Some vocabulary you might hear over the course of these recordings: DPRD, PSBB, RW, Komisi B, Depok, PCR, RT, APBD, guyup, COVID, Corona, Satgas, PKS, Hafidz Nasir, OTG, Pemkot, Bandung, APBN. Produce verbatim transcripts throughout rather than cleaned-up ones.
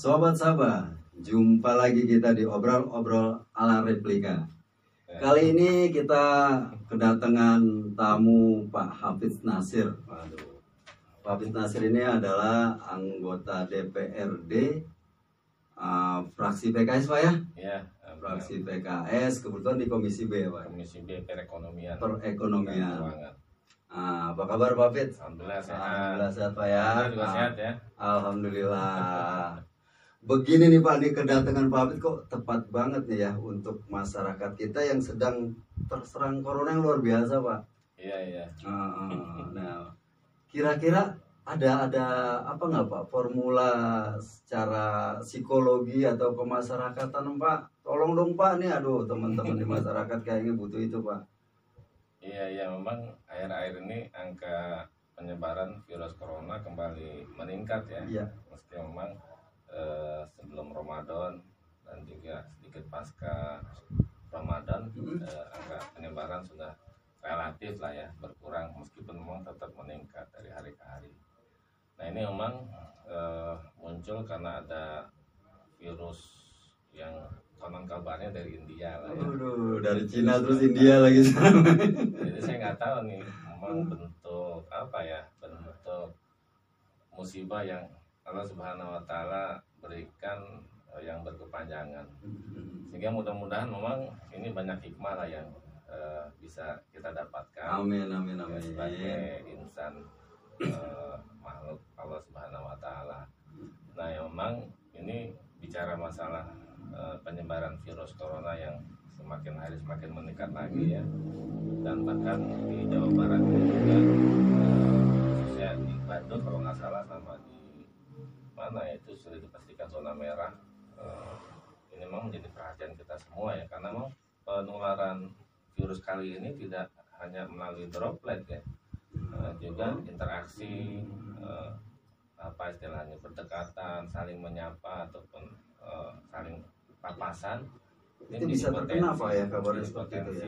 Sobat Sabah, jumpa lagi kita di obrol-obrol ala replika. Kali ini kita kedatangan tamu Pak Hafidz Nasir. Waduh. Pak Hafidz Nasir ini adalah anggota D P R D uh, fraksi P K S, Pak ya? Iya. Fraksi P K S, kebetulan di Komisi B, Pak. Komisi B Perekonomian. Perekonomian. Ah, apa kabar Pak Hafidz? Alhamdulillah sehat. Alhamdulillah sehat Pak ya. Alhamdulillah sehat ya. Alhamdulillah. Begini nih Pak, nih kedatangan Pak Hafidz kok tepat banget nih ya untuk masyarakat kita yang sedang terserang corona yang luar biasa Pak. Iya iya. Ah, nah, kira-kira ada ada apa nggak Pak formula secara psikologi atau kemasyarakatan Pak? Tolong dong Pak nih, aduh teman-teman di masyarakat kayaknya butuh itu Pak. Iya iya, memang akhir-akhir ini angka penyebaran virus corona kembali meningkat ya. Iya. Meski memang Uh, sebelum Ramadan dan juga sedikit pasca Ramadan mm-hmm. uh, angka penyebaran sudah relatif lah ya berkurang, meskipun memang tetap meningkat dari hari ke hari. Nah ini memang uh, muncul karena ada virus yang konon kabarnya dari India lah ya. Aduh, dari Cina terus, terus India kan. Lagi sama. Jadi saya nggak tahu nih memang bentuk apa ya, bentuk musibah yang Allah Subhanahu Wa Ta'ala berikan yang berkepanjangan, sehingga mudah-mudahan memang ini banyak hikmah lah yang uh, bisa kita dapatkan. Amin amin amin. Sebagai insan uh, makhluk Allah Subhanahu Wa Ta'ala. Nah memang ini bicara masalah uh, penyebaran virus corona yang semakin hari semakin meningkat lagi ya, dan bahkan di Jawa Barat juga uh, khususnya di Bandung kalau nggak salah sama di mana itu sudah dipastikan zona merah. Uh, ini memang menjadi perhatian kita semua ya, karena memang penularan virus kali ini tidak hanya melalui droplet ya, uh, juga interaksi uh, apa istilahnya berdekatan, saling menyapa ataupun uh, saling papasan. Ini bisa terkena apa ya kabarnya seperti itu ya?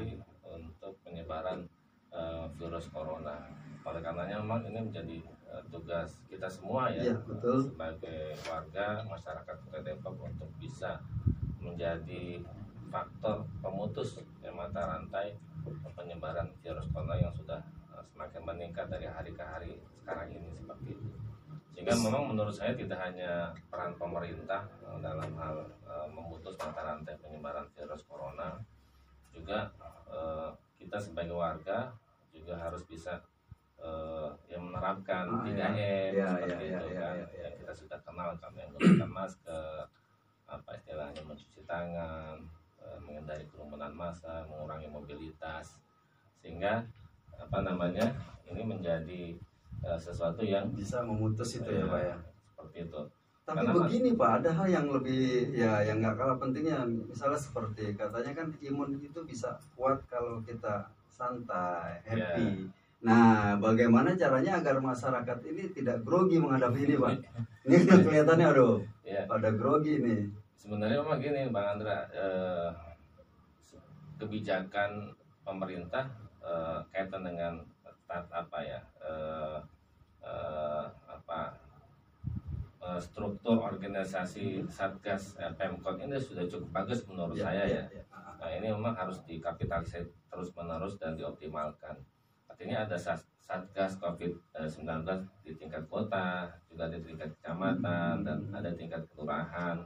Untuk penyebaran uh, virus corona. Oleh karenanya memang ini menjadi tugas kita semua ya, ya betul. Sebagai warga masyarakat Kota Depok untuk bisa menjadi faktor pemutus ya, mata rantai penyebaran virus corona yang sudah semakin meningkat dari hari ke hari sekarang ini seperti itu. Sehingga memang menurut saya tidak hanya peran pemerintah dalam hal uh, memutus mata rantai penyebaran virus corona, juga uh, kita sebagai warga juga harus bisa Uh, yang menerapkan tiga M ah, ya, seperti ya, itu ya, kan ya, ya, yang kita sudah kenal kan, yang menggunakan masker, apa istilahnya mencuci tangan, uh, menghindari kerumunan massa, mengurangi mobilitas, sehingga apa namanya ini menjadi uh, sesuatu yang bisa memutus itu uh, ya Pak ya seperti itu. Tapi karena begini Pak, ada hal yang lebih ya yang nggak kalah pentingnya, misalnya seperti katanya kan imun itu bisa kuat kalau kita santai, happy. Yeah. Nah, bagaimana caranya agar masyarakat ini tidak grogi menghadapi ini, Pak? Ini kelihatannya, aduh, ya. Pada grogi nih. Sebenarnya memang gini, Bang Andra, eh, kebijakan pemerintah eh, kaitan dengan tat, apa ya, eh, eh, apa eh, struktur organisasi Satgas eh, Pemkot ini sudah cukup bagus menurut ya, saya ya. ya. Nah, ini memang harus dikapitalisasi terus-menerus dan dioptimalkan. Artinya ada Satgas covid sembilan belas di tingkat kota, juga di tingkat kecamatan, dan ada tingkat kelurahan.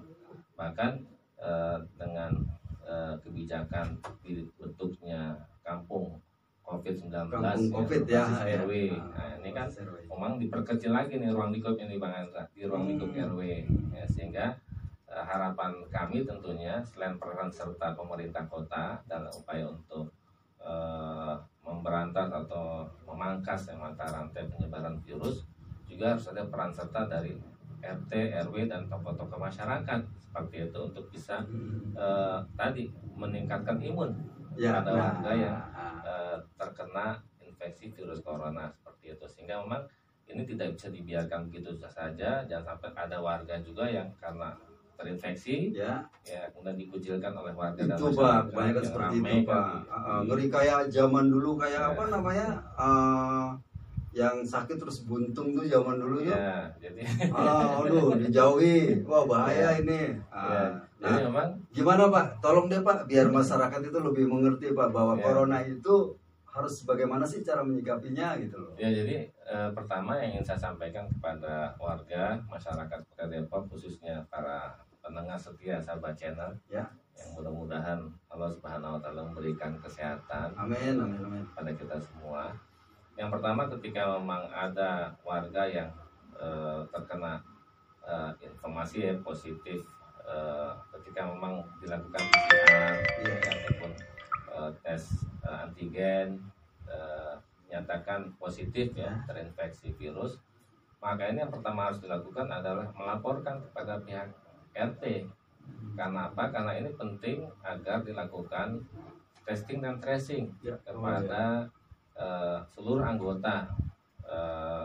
Bahkan eh, dengan eh, kebijakan dibentuknya kampung covid sembilan belas, kampung COVID ya, ya, R W. Ya. Nah, ini kan memang diperkecil lagi nih ruang lingkup ini Bang Andra, di ruang lingkup hmm. R W. Ya, sehingga eh, harapan kami tentunya selain peran serta pemerintah kota dalam upaya untuk eh, memberantas atau memangkas ya, mata rantai penyebaran virus, juga harus ada peran serta dari R T, R W dan tokoh-tokoh masyarakat seperti itu untuk bisa eh, tadi meningkatkan imun ya, pada warga nah, yang eh, terkena infeksi virus corona seperti itu. Sehingga memang ini tidak bisa dibiarkan begitu saja, jangan sampai ada warga juga yang karena terinfeksi ya, ya kemudian dikucilkan oleh warga dan masyarakat. Banyak seperti itu Pak, ngeri kayak zaman dulu kayak ya. Apa namanya uh, yang sakit terus buntung tuh zaman dulu ya. Jadi ah, aduh dijauhi. Wah, bahaya ya. Ini. Ah, ya. Nah, memang gimana Pak? Tolong deh Pak biar masyarakat itu lebih mengerti Pak bahwa ya. Corona itu harus bagaimana sih cara menyikapinya gitu loh. Ya, jadi e, pertama yang ingin saya sampaikan kepada warga, masyarakat Kota Depok khususnya para pendengar setia sahabat channel ya. Yang mudah-mudahan Allah Subhanahu wa taala memberikan kesehatan. Amin, amin, amin. Pada kita semua. Yang pertama, ketika memang ada warga yang e, terkena e, informasi yang positif, e, ketika memang dilakukan P C R yeah. ya, ataupun e, tes e, antigen e, nyatakan positif ya terinfeksi virus, maka ini yang pertama harus dilakukan adalah melaporkan kepada pihak R T. Karena apa? Karena ini penting agar dilakukan testing dan tracing yeah. kepada Uh, seluruh anggota uh,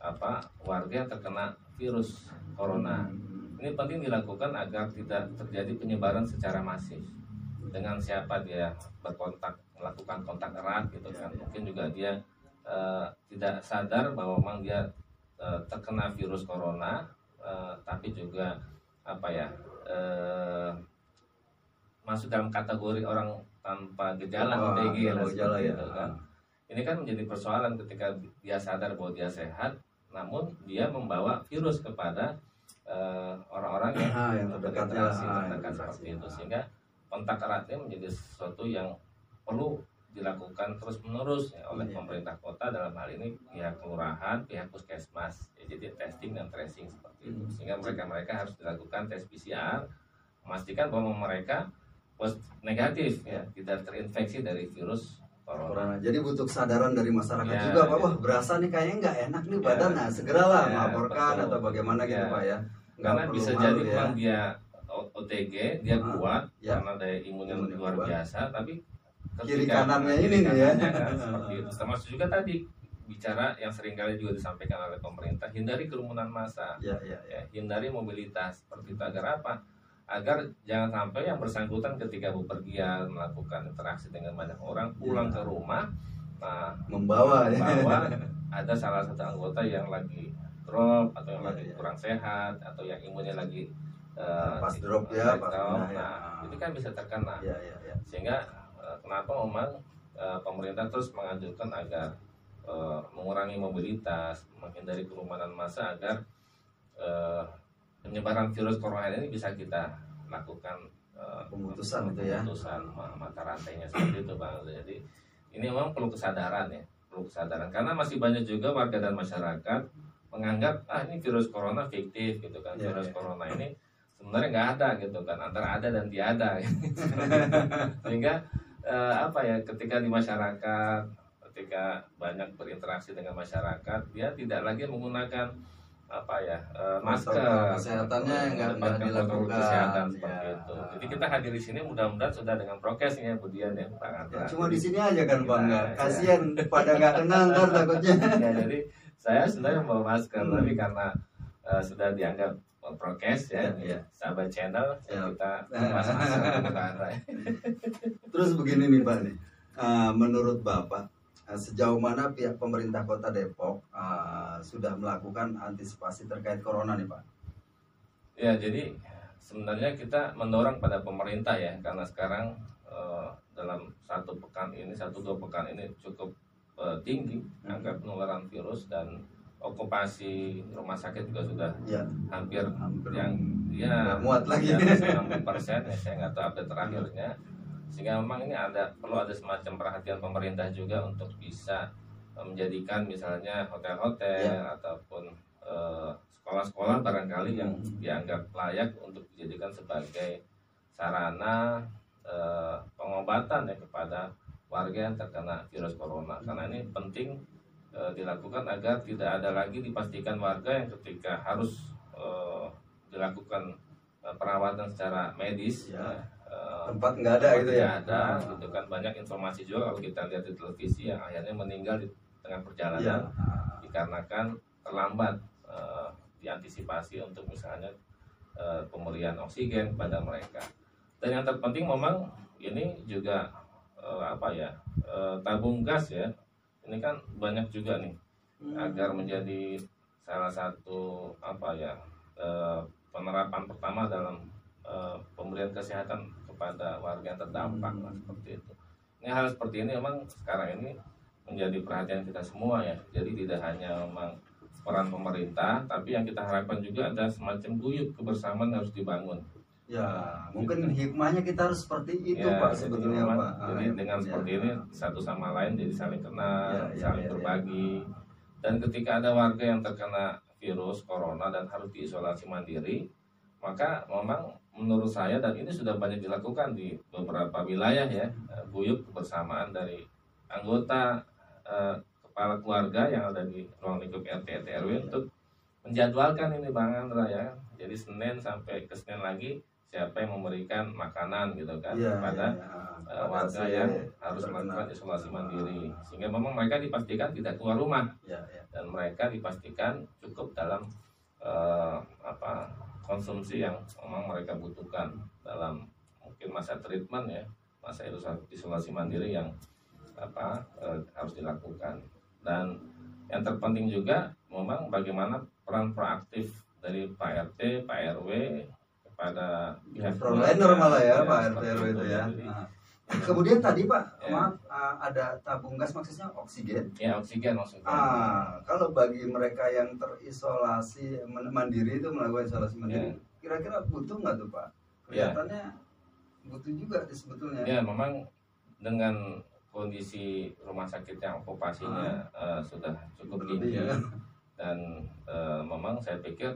apa warga yang terkena virus corona. Ini penting dilakukan agar tidak terjadi penyebaran secara masif. Dengan siapa dia berkontak, melakukan kontak erat gitu kan. Mungkin juga dia uh, tidak sadar bahwa memang dia uh, terkena virus corona, uh, tapi juga apa ya uh, masuk dalam kategori orang tanpa gejala O T G oh, gitu ya. Kan. Ini kan menjadi persoalan ketika dia sadar bahwa dia sehat, namun dia membawa virus kepada uh, orang-orang yang, yang berinteraksi terdekat seperti itu, sehingga kontak eratnya menjadi sesuatu yang perlu dilakukan terus-menerus ya, oleh pemerintah kota, dalam hal ini pihak kelurahan, pihak puskesmas. Ya, jadi testing dan tracing seperti itu, sehingga mereka-mereka harus dilakukan tes P C R, memastikan bahwa mereka negatif, ya, tidak terinfeksi dari virus corona. Jadi butuh kesadaran dari masyarakat ya, juga Pak, wah berasa nih kayaknya nggak enak nih ya, badan, nah segeralah ya, melaporkan atau bagaimana ya. Gitu Pak ya. Nggak karena bisa jadi memang ya. Dia O T G, dia nah, kuat ya. Karena daya imunnya imun luar kuat. Biasa, tapi kiri kanannya ini nih ya. Kan, seperti itu. Termasuk juga tadi bicara yang seringkali juga disampaikan oleh pemerintah, hindari kerumunan massa, ya, ya, ya. Hindari mobilitas seperti itu agar apa? Agar jangan sampai yang bersangkutan ketika bepergian melakukan interaksi dengan banyak orang pulang ya. Ke rumah nah, membawa, membawa ya. Ada salah satu anggota yang lagi drop atau yang ya, lagi ya. Kurang sehat atau yang imunnya lagi uh, pas drop ya, pas nah, ya. Nah, itu kan bisa terkena ya, ya, ya. Sehingga uh, kenapa memang uh, pemerintah terus menganjurkan agar uh, mengurangi mobilitas, menghindari kerumunan massa agar uh, penyebaran virus corona ini bisa kita lakukan uh, pemutusan, pemutusan ya? Mata rantainya seperti itu Bang. Jadi ini memang perlu kesadaran ya, perlu kesadaran karena masih banyak juga warga dan masyarakat menganggap ah ini virus corona fiktif gitu kan, ya, virus ya. Corona ini sebenarnya nggak ada gitu kan, antara ada dan tiada. Gitu. Sehingga uh, apa ya, ketika di masyarakat, ketika banyak berinteraksi dengan masyarakat, dia tidak lagi menggunakan apa ya uh, masker kesehatannya yang nggak dilakukan kesehatan seperti ya. Itu. Jadi kita hadir di sini mudah-mudahan sudah dengan prokesnya kemudian ya Pak. Ya, cuma di sini aja kan Bang, ya, kasihan ya. Pada nggak kenal kan takutnya. Ya, jadi saya sebenarnya membawa masker hmm. tapi karena uh, sudah dianggap prokes ya, ya, ya. Sahabat channel ya. Kita masker ya. Terus begini nih Pak nih, uh, menurut Bapak sejauh mana pihak pemerintah Kota Depok uh, sudah melakukan antisipasi terkait corona nih Pak? Ya, jadi sebenarnya kita mendorong pada pemerintah ya, karena sekarang uh, dalam satu pekan ini, satu dua pekan ini cukup uh, tinggi hmm. angka penularan virus dan okupasi rumah sakit juga sudah ya. hampir, hampir yang ya muat lagi enam puluh persen ya, saya nggak tahu update terakhirnya. Sehingga memang ini ada perlu ada semacam perhatian pemerintah juga untuk bisa menjadikan misalnya hotel-hotel ya. Ataupun eh, sekolah-sekolah barangkali yang dianggap layak untuk dijadikan sebagai sarana eh, pengobatan ya kepada warga yang terkena virus corona. Karena ini penting eh, dilakukan agar tidak ada lagi dipastikan warga yang ketika harus eh, dilakukan eh, perawatan secara medis ya. Tempat nggak ada gitu ya? Ada, gitu kan. Banyak informasi juga kalau kita lihat di televisi yang akhirnya meninggal di tengah perjalanan ya. Dikarenakan terlambat eh, diantisipasi untuk misalnya eh, pemberian oksigen pada mereka. Dan yang terpenting memang ini juga eh, apa ya eh, tabung gas ya. Ini kan banyak juga nih agar menjadi salah satu apa ya eh, penerapan pertama dalam eh, pemberian kesehatan kepada warga yang terdampak lah, seperti itu. Ini hal seperti ini memang sekarang ini menjadi perhatian kita semua ya. Jadi tidak hanya memang peran pemerintah, tapi yang kita harapkan juga ada semacam guyup kebersamaan harus dibangun. Ya, nah, mungkin gitu. Hikmahnya kita harus seperti itu ya, Pak sebetulnya Pak. Jadi ah, dengan ya, seperti ini satu sama lain jadi saling kenal, ya, ya, saling ya, berbagi. Ya, ya. Dan ketika ada warga yang terkena virus corona dan harus diisolasi mandiri, maka memang menurut saya, dan ini sudah banyak dilakukan di beberapa wilayah ya, guyup kebersamaan dari anggota eh, kepala keluarga yang ada di ruang lingkup R T R W ya, untuk menjadwalkan ini Bang Andra ya. Jadi Senin sampai ke Senin lagi siapa yang memberikan makanan gitu kan ya, kepada ya, ya. Uh, warga ya, yang harus melakukan isolasi mandiri, sehingga memang mereka dipastikan tidak keluar rumah ya, ya. Dan mereka dipastikan cukup dalam uh, apa konsumsi yang memang mereka butuhkan dalam mungkin masa treatment ya, masa isolasi mandiri yang apa uh, harus dilakukan. Dan yang terpenting juga memang bagaimana peran proaktif dari Pak R T, Pak R W kepada pihak provider malah ya, ya Pak R T R W itu ya. Jadi, nah. Kemudian tadi Pak, ya. Maaf ada tabung gas maksudnya oksigen. Ya oksigen maksudnya. Ah, kalau bagi mereka yang terisolasi mandiri itu melakukan isolasi mandiri, kira-kira ya. butuh nggak tuh Pak? Kelihatannya ya. butuh juga sebetulnya. Ya memang dengan kondisi rumah sakit yang okupasinya ah. uh, sudah cukup tinggi ya. Dan uh, memang saya pikir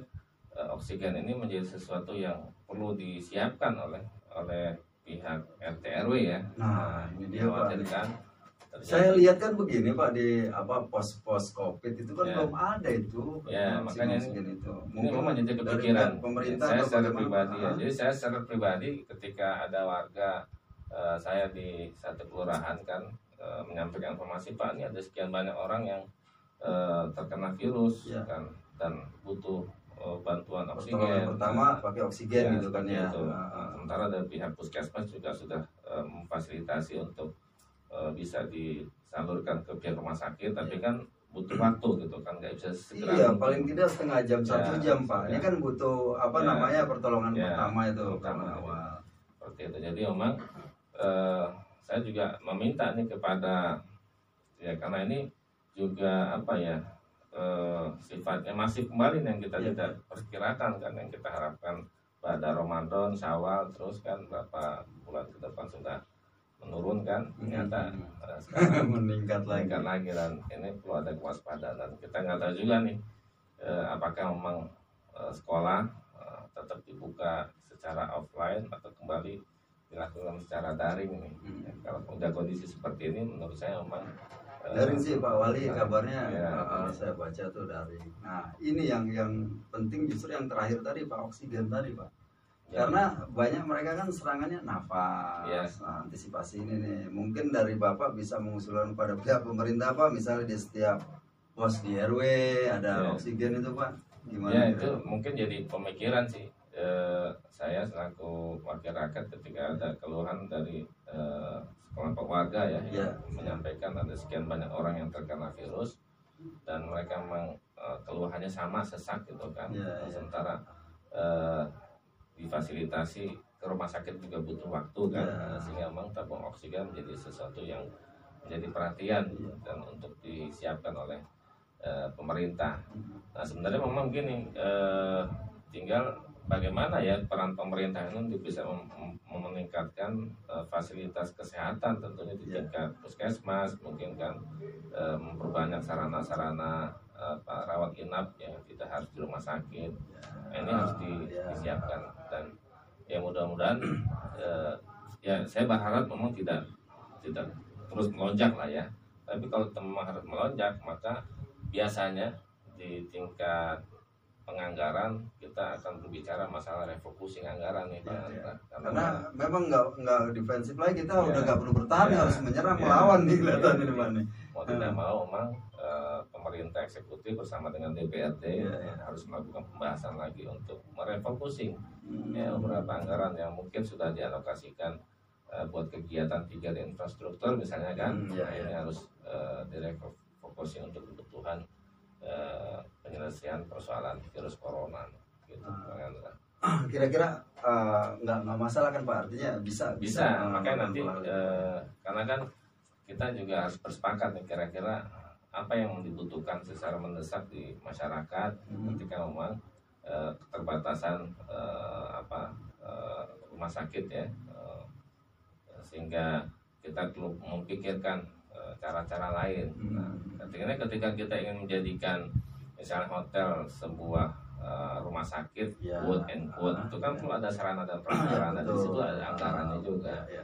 oksigen ini menjadi sesuatu yang perlu disiapkan oleh oleh pihak R T R W ya. Nah, nah ini dia Pak. Saya lihat kan begini Pak di apa pos-pos COVID itu kan ya. belum ada itu. Ya makanya ini, itu. Mungkin ini menjadi kepikiran pemerintah. Saya secara pribadi ya. Jadi saya secara pribadi ketika ada warga uh, saya di satu kelurahan kan uh, menyampaikan informasi Pak, ini ada sekian banyak orang yang uh, terkena virus ya. kan dan butuh bantuan oksigen. Pertolongan pertama nah, pakai oksigen ya, gitu kan ya. Itu. Sementara dari pihak puskesmas juga sudah uh, memfasilitasi untuk uh, bisa disalurkan ke pihak rumah sakit, tapi kan butuh waktu gitu kan, nggak bisa segera. Iya, untuk, paling tidak setengah jam ya, satu jam Pak. Ya. Ini kan butuh apa ya, namanya pertolongan ya, pertama itu karena awal. Seperti itu. Jadi memang uh, saya juga meminta nih kepada ya karena ini juga apa ya. Uh, sifatnya masih kembali yang kita ya. tidak perkirakan kan, yang kita harapkan pada Ramadan, Syawal terus kan berapa bulan ke depan sudah menurun kan, ternyata uh, sekarang meningkat lagi. lagi dan ini perlu ada kewaspadaan, dan kita nggak tahu juga nih uh, apakah memang uh, sekolah uh, tetap dibuka secara offline atau kembali dilakukan secara daring nih. Hmm. Ya, kalau udah kondisi seperti ini menurut saya memang daring sih Pak Wali kabarnya ya, ya. saya baca tuh daring. Nah ini yang yang penting justru yang terakhir tadi Pak, oksigen tadi Pak ya. Karena banyak mereka kan serangannya nafas ya. Nah, antisipasi ini nih mungkin dari Bapak bisa mengusulkan pada pihak pemerintah Pak, misalnya di setiap pos di R W ada ya. oksigen itu Pak, gimana? Ya itu kira? Mungkin jadi pemikiran sih e, saya selaku wakil rakyat ketika ada keluhan dari e, kelompok warga ya, ya, yang menyampaikan ada sekian banyak orang yang terkena virus dan mereka memang uh, keluhannya sama, sesak gitu kan ya, ya. Sementara uh, difasilitasi ke rumah sakit juga butuh waktu kan ya. Sehingga memang tabung oksigen menjadi sesuatu yang menjadi perhatian ya. Dan untuk disiapkan oleh uh, pemerintah. Nah sebenarnya memang gini, uh, tinggal bagaimana ya peran pemerintah ini bisa mem meningkatkan uh, fasilitas kesehatan tentunya di tingkat ya. puskesmas, mungkin kan uh, memperbanyak sarana-sarana uh, rawat inap ya, tidak harus di rumah sakit ya. Nah, ini harus di ya. disiapkan, dan ya mudah-mudahan uh, ya saya berharap memang tidak tidak terus melonjak lah ya, tapi kalau memang harus melonjak maka biasanya di tingkat penganggaran kita akan berbicara masalah refocusing anggaran nih Pak. Ya, ya. Karena, Karena memang nggak nggak defensif lagi, kita ya, udah nggak perlu bertahan ya, harus menyerang ya, melawan ya, nih kelihatannya ya, di mana. Mau ya. tidak mau memang e, pemerintah eksekutif bersama dengan D P R D ya, ya. harus melakukan pembahasan lagi untuk merefocusing hmm. ya, beberapa anggaran yang mungkin sudah dialokasikan e, buat kegiatan tiga di infrastruktur misalnya kan, hmm, ya, ya. ini harus e, direfocusing untuk kebutuhan eh, penyelesaian persoalan virus corona gitu. Kira-kira uh, nggak nggak masalah kan Pak, artinya bisa bisa, bisa makanya nanti uh, karena kan kita juga harus bersepakat ya, kira-kira apa yang dibutuhkan secara mendesak di masyarakat hmm. ketika memang uh, keterbatasan uh, apa uh, rumah sakit ya, uh, sehingga kita perlu memikirkan uh, cara-cara lain. Hmm. Nah, artinya ketika kita ingin menjadikan misalnya hotel sebuah Uh, rumah sakit, ya, quote and quote, uh, itu kan ya. Perlu ada sarana dan prasarana, di situ ada anggarannya juga, ya,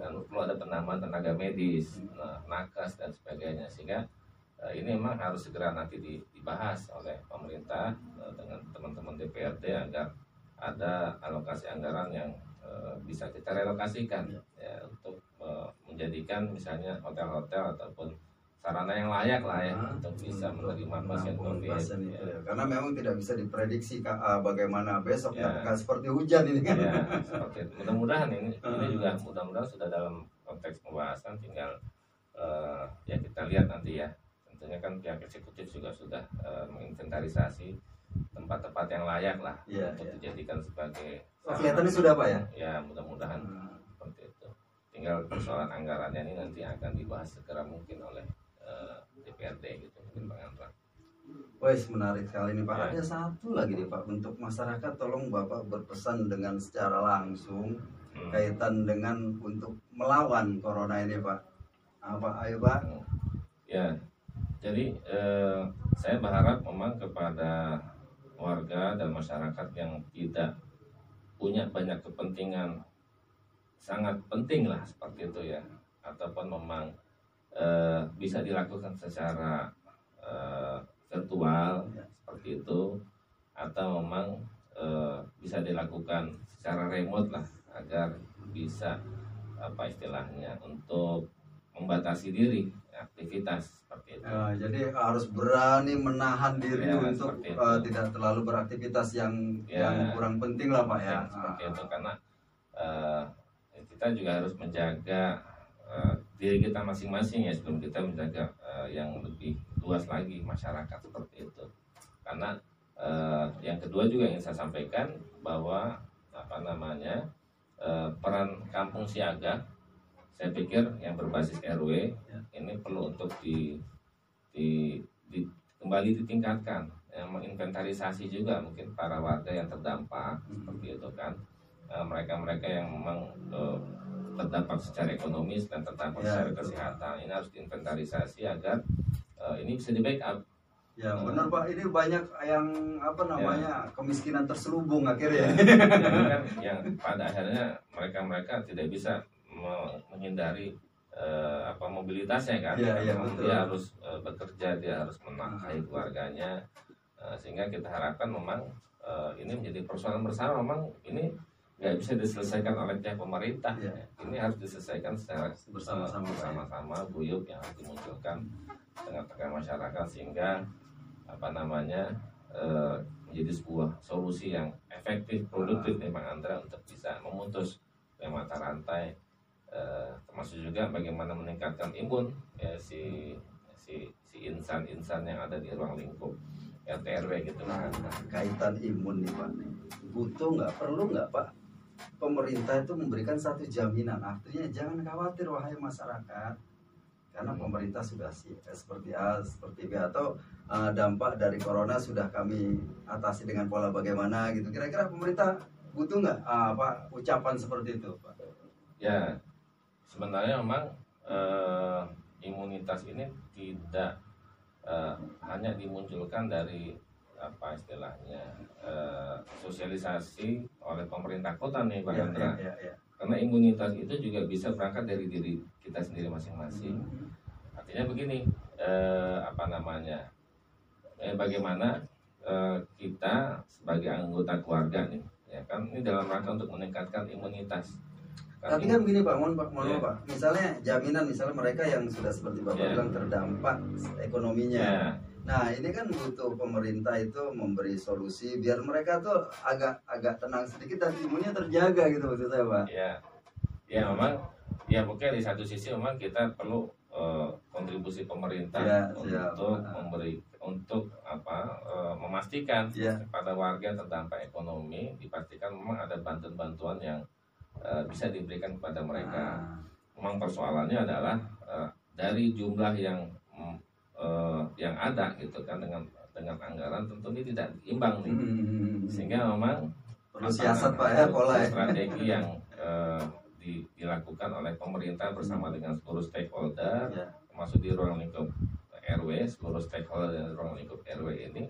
dan perlu ada penambahan tenaga medis, hmm. nah, nakes dan sebagainya, sehingga uh, ini memang harus segera nanti dibahas oleh pemerintah uh, dengan teman-teman D P R D agar ada alokasi anggaran yang uh, bisa kita relokasikan ya. Ya, untuk uh, menjadikan misalnya hotel-hotel ataupun sarana yang layak lah ya, nah, untuk bisa menerima pasien COVID. Ya. Ya. Karena memang tidak bisa diprediksi uh, bagaimana besok ya. Kan seperti hujan ini kan. Ya, seperti itu. Mudah-mudahan ini, uh. ini juga mudah-mudahan sudah dalam konteks pembahasan, tinggal uh, ya kita lihat nanti ya. Tentunya kan pihak eksekutif juga sudah uh, menginventarisasi tempat-tempat yang layak lah ya, untuk ya. Dijadikan sebagai. Oh, kelihatannya sudah Pak ya? Ya mudah-mudahan uh. seperti itu. Tinggal persoalan anggarannya ini nanti akan dibahas segera mungkin oleh D P R D gitu, mungkin Pak Andra. Wes menarik sekali nih Pak. Ya. Ada satu lagi nih Pak, untuk masyarakat tolong Bapak berpesan dengan secara langsung hmm. kaitan dengan untuk melawan corona ini Pak. Apa ayo Pak? Ya, jadi eh, saya berharap memang kepada warga dan masyarakat yang tidak punya banyak kepentingan sangat penting lah seperti itu ya, ataupun memang Uh, bisa dilakukan secara uh, virtual ya. Seperti itu, atau memang uh, bisa dilakukan secara remote lah, agar bisa apa istilahnya untuk membatasi diri aktivitas seperti itu. Uh, jadi harus berani menahan diri ya, untuk uh, tidak terlalu beraktivitas yang ya, yang kurang penting lah Pak ya. Seperti uh. itu, karena uh, kita juga harus menjaga Uh, diri kita masing-masing ya, sebelum kita menjaga uh, yang lebih luas lagi masyarakat seperti itu. Karena uh, yang kedua juga ingin saya sampaikan bahwa apa namanya uh, peran kampung siaga, saya pikir yang berbasis R W ya. Ini perlu untuk di, di, di kembali ditingkatkan, yang menginventarisasi juga mungkin para warga yang terdampak hmm. seperti itu kan, uh, mereka-mereka yang memang uh, terdampak secara ekonomis dan terdampak ya, secara betul. Kesehatan ini harus diinventarisasi agar uh, ini bisa di backup. Ya benar Pak, ini banyak yang apa namanya ya. Kemiskinan terselubung akhirnya. Ya, kan, yang pada akhirnya mereka-mereka tidak bisa menghindari uh, apa mobilitasnya kan, ya, ya, dia harus uh, bekerja, dia harus menafkahi keluarganya, uh, sehingga kita harapkan memang uh, ini menjadi persoalan bersama, memang ini. Nggak bisa diselesaikan oleh pihak pemerintah ya. Ini harus diselesaikan secara bersama-sama, bersama-sama guyup yang harus dimunculkan tengah-tengah masyarakat, sehingga apa namanya eh, menjadi sebuah solusi yang efektif, produktif memang nah. Andra untuk bisa memutus mata rantai, eh, termasuk juga bagaimana meningkatkan imun ya, si si si insan-insan yang ada di ruang lingkup R T R W gitu nah, nah. Kaitan imun nih Pak, butuh nggak, perlu nggak Pak pemerintah itu memberikan satu jaminan, artinya jangan khawatir wahai masyarakat, karena hmm. pemerintah sudah siap seperti A, seperti B, atau uh, dampak dari corona sudah kami atasi dengan pola bagaimana gitu. Kira-kira pemerintah butuh nggak uh, apa ucapan seperti itu Pak? Ya sebenarnya memang uh, imunitas ini tidak uh, hanya dimunculkan dari apa istilahnya eh, sosialisasi oleh pemerintah kota nih Pak Andra ya, ya, ya, ya. Karena imunitas itu juga bisa berangkat dari diri kita sendiri masing-masing. hmm. Artinya begini eh, apa namanya eh, bagaimana eh, kita sebagai anggota keluarga nih ya kan, ini dalam rangka untuk meningkatkan imunitas. Tapi kan begini Pak, mohon Pak, mohon yeah. Pak, misalnya jaminan misalnya mereka yang sudah seperti Bapak yeah. bilang terdampak ekonominya. Yeah. Nah ini kan butuh pemerintah itu memberi solusi biar mereka tuh agak agak tenang sedikit dan imunnya terjaga gitu maksud saya Pak. Ya, yeah. ya memang, ya mungkin di satu sisi memang kita perlu uh, kontribusi pemerintah ya, untuk ya, memberi untuk apa uh, memastikan ya. kepada warga terdampak ekonomi, dipastikan memang ada bantuan-bantuan yang uh, bisa diberikan kepada mereka. Ah. Memang persoalannya adalah uh, dari jumlah yang uh, yang ada gitu kan, dengan dengan anggaran tentunya tidak imbang nih, hmm. sehingga memang perlu siasat Pak ya, pola strategi yang uh, dilakukan oleh pemerintah bersama dengan seluruh stakeholder, ya. termasuk di ruang lingkup R W, seluruh stakeholder dan ruang lingkup R W ini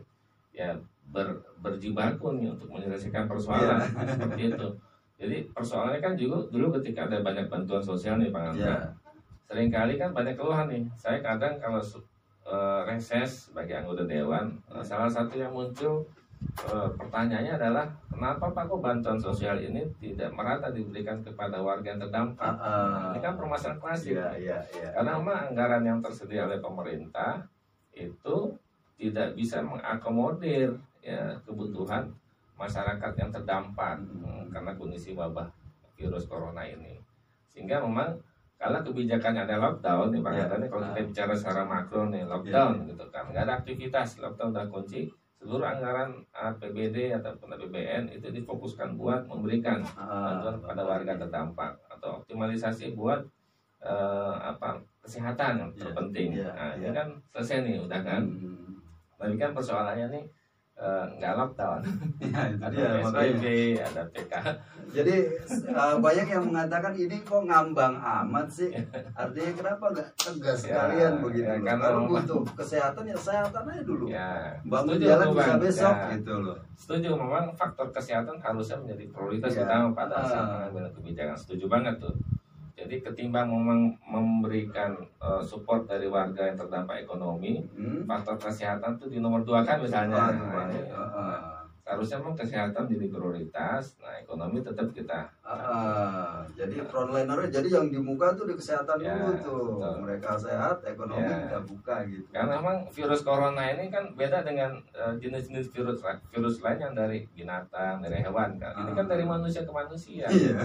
ya ber, berjibaku nih untuk menyelesaikan persoalan ya. seperti itu. Jadi persoalannya kan juga dulu ketika ada banyak bantuan sosial nih Pak Andra, ya. seringkali kan banyak keluhan nih. Saya kadang kalau uh, reses bagi anggota dewan, uh, salah satu yang muncul Uh, pertanyaannya adalah kenapa Pak kok bantuan sosial ini tidak merata diberikan kepada warga yang terdampak? Uh, uh, ini kan permasalahan klasik. Yeah, yeah, yeah, Karena memang yeah. anggaran yang tersedia oleh pemerintah itu tidak bisa mengakomodir ya, kebutuhan masyarakat yang terdampak hmm. karena kondisi wabah virus corona ini. Sehingga memang kalau kebijakannya ada lockdown, nih, Pak yeah, katanya, kalau uh, kita bicara secara makro nih lockdown yeah, gitu kan, nggak ada aktivitas, lockdown udah kunci. Seluruh anggaran A P B D ataupun A P B N itu difokuskan buat memberikan bantuan kepada warga terdampak atau optimalisasi buat eh, apa kesehatan yang terpenting. Yeah, yeah, nah, yeah. Ini kan selesai nih, udah kan. Hmm. Tapi kan persoalannya nih eh, nggak lockdown. Ya, ada ya, P S B B, ada P K. Jadi uh, banyak yang mengatakan ini kok ngambang amat sih. Artinya kenapa nggak tegas sekalian ya, begitu? Ya, kalau butuh kesehatan ya kesehatan aja dulu. Ya, bangun setuju, jalan bisa besok ya, gitu loh. Setuju, memang faktor kesehatan harusnya menjadi prioritas ya. utama pada saat mengambil kebijakan. Setuju banget tuh. Jadi ketimbang memang memberikan uh, support dari warga yang terdampak ekonomi, hmm. faktor kesehatan tuh di nomor dua kan misalnya. Ah, nah, ya. nah, harusnya memang kesehatan jadi prioritas, nah ekonomi tetap kita. Ah, nah, jadi nah. frontlinernya jadi yang di muka tuh di kesehatan ya, dulu tuh. Betul. Mereka sehat, ekonomi ya. kita buka gitu. Karena memang virus corona ini kan beda dengan uh, jenis-jenis virus virus lain yang dari binatang, dari hewan kan. Ah. Ini kan dari manusia ke manusia. Iya.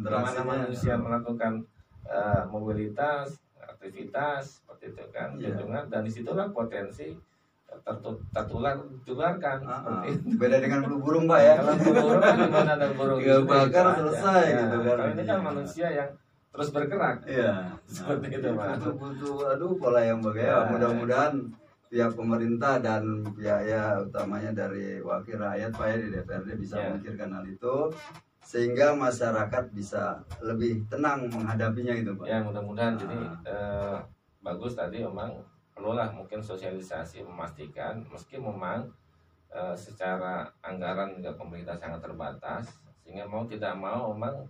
Bagaimana manusia melakukan uh, mobilitas, aktivitas, seperti itu kan, kunjungan, yeah. dan disitulah potensi tertular, tertularkan. Uh-huh. Beda dengan bulu burung Pak ya. Kalau bulu burung kan dimana ada burung gak bakar selesai ya. gitu kan. Kalau ini kan manusia yang terus bergerak, yeah. seperti nah, itu Pak. Butuh, aduh pola yang bagaimana. Ya, mudah-mudahan pihak pemerintah dan pihak ya utamanya dari wakil rakyat Pak ya di D P R D bisa yeah. memikirkan hal itu, sehingga masyarakat bisa lebih tenang menghadapinya gitu Pak. Ya mudah-mudahan ah. jadi eh, bagus tadi memang perlulah mungkin sosialisasi memastikan meski memang eh, secara anggaran juga pemerintah sangat terbatas, sehingga mau tidak mau memang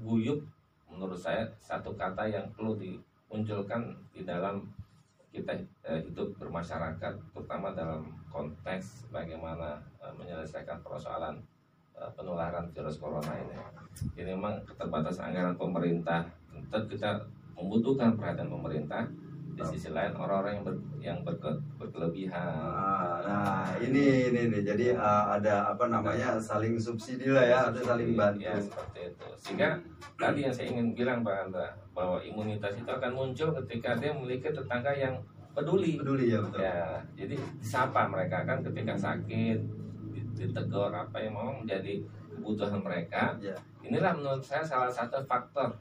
guyup menurut saya satu kata yang perlu dimunculkan di dalam kita eh, hidup bermasyarakat, terutama dalam konteks bagaimana eh, menyelesaikan persoalan penularan virus corona ini. Jadi memang keterbatasan anggaran pemerintah, tentu kita membutuhkan perhatian pemerintah. Di sisi lain orang-orang yang ber, yang berke, berkelebihan. Ah, nah ini ini nih. Jadi uh, ada apa namanya saling subsidi lah ya, subsidi, ada saling bantu. Ya, seperti itu. Sehingga tadi yang saya ingin bilang Pak Andra bahwa imunitas itu akan muncul ketika dia memiliki tetangga yang peduli. Peduli ya betul. Ya, jadi disapa mereka kan ketika sakit, ditegur apa yang mau menjadi kebutuhan mereka. Ya. Inilah menurut saya salah satu faktor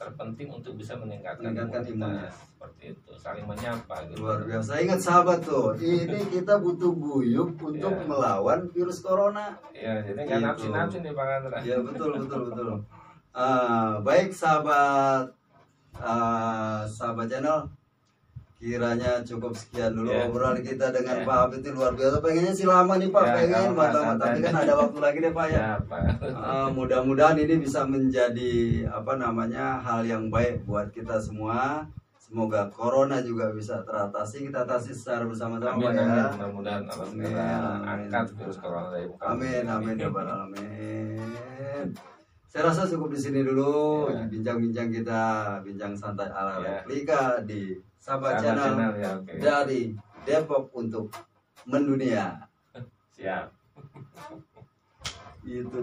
terpenting untuk bisa meningkatkan, meningkatkan imunitas. Seperti itu, saling menyapa gitu. Luar biasa. Ingat sahabat tuh, ini kita butuh guyup untuk ya. melawan virus corona. Ya, jadi nggak napsi-napsi nih Pak Andra. Ya betul betul betul. Uh, baik sahabat uh, sahabat channel, kiranya cukup sekian dulu yeah. obrolan kita dengan yeah. Pak Hafidz. Luar biasa, pengennya sih lama nih Pak, yeah, pengen mata-mata tapi kan ada waktu lagi deh Pak ya. Yeah, Pak. Uh, mudah-mudahan ini bisa menjadi apa namanya hal yang baik buat kita semua. Semoga corona juga bisa teratasi, kita atasi secara bersama-sama Pak ya. Mudah-mudahan Allah segera angkat virus corona dari muka. Amin amin ya rabbal alamin. Saya rasa cukup di sini dulu yeah. bincang-bincang kita, bincang santai ala yeah. replika di Sahabat Channel, channel ya, okay. dari Depok untuk mendunia. Siap. Itu.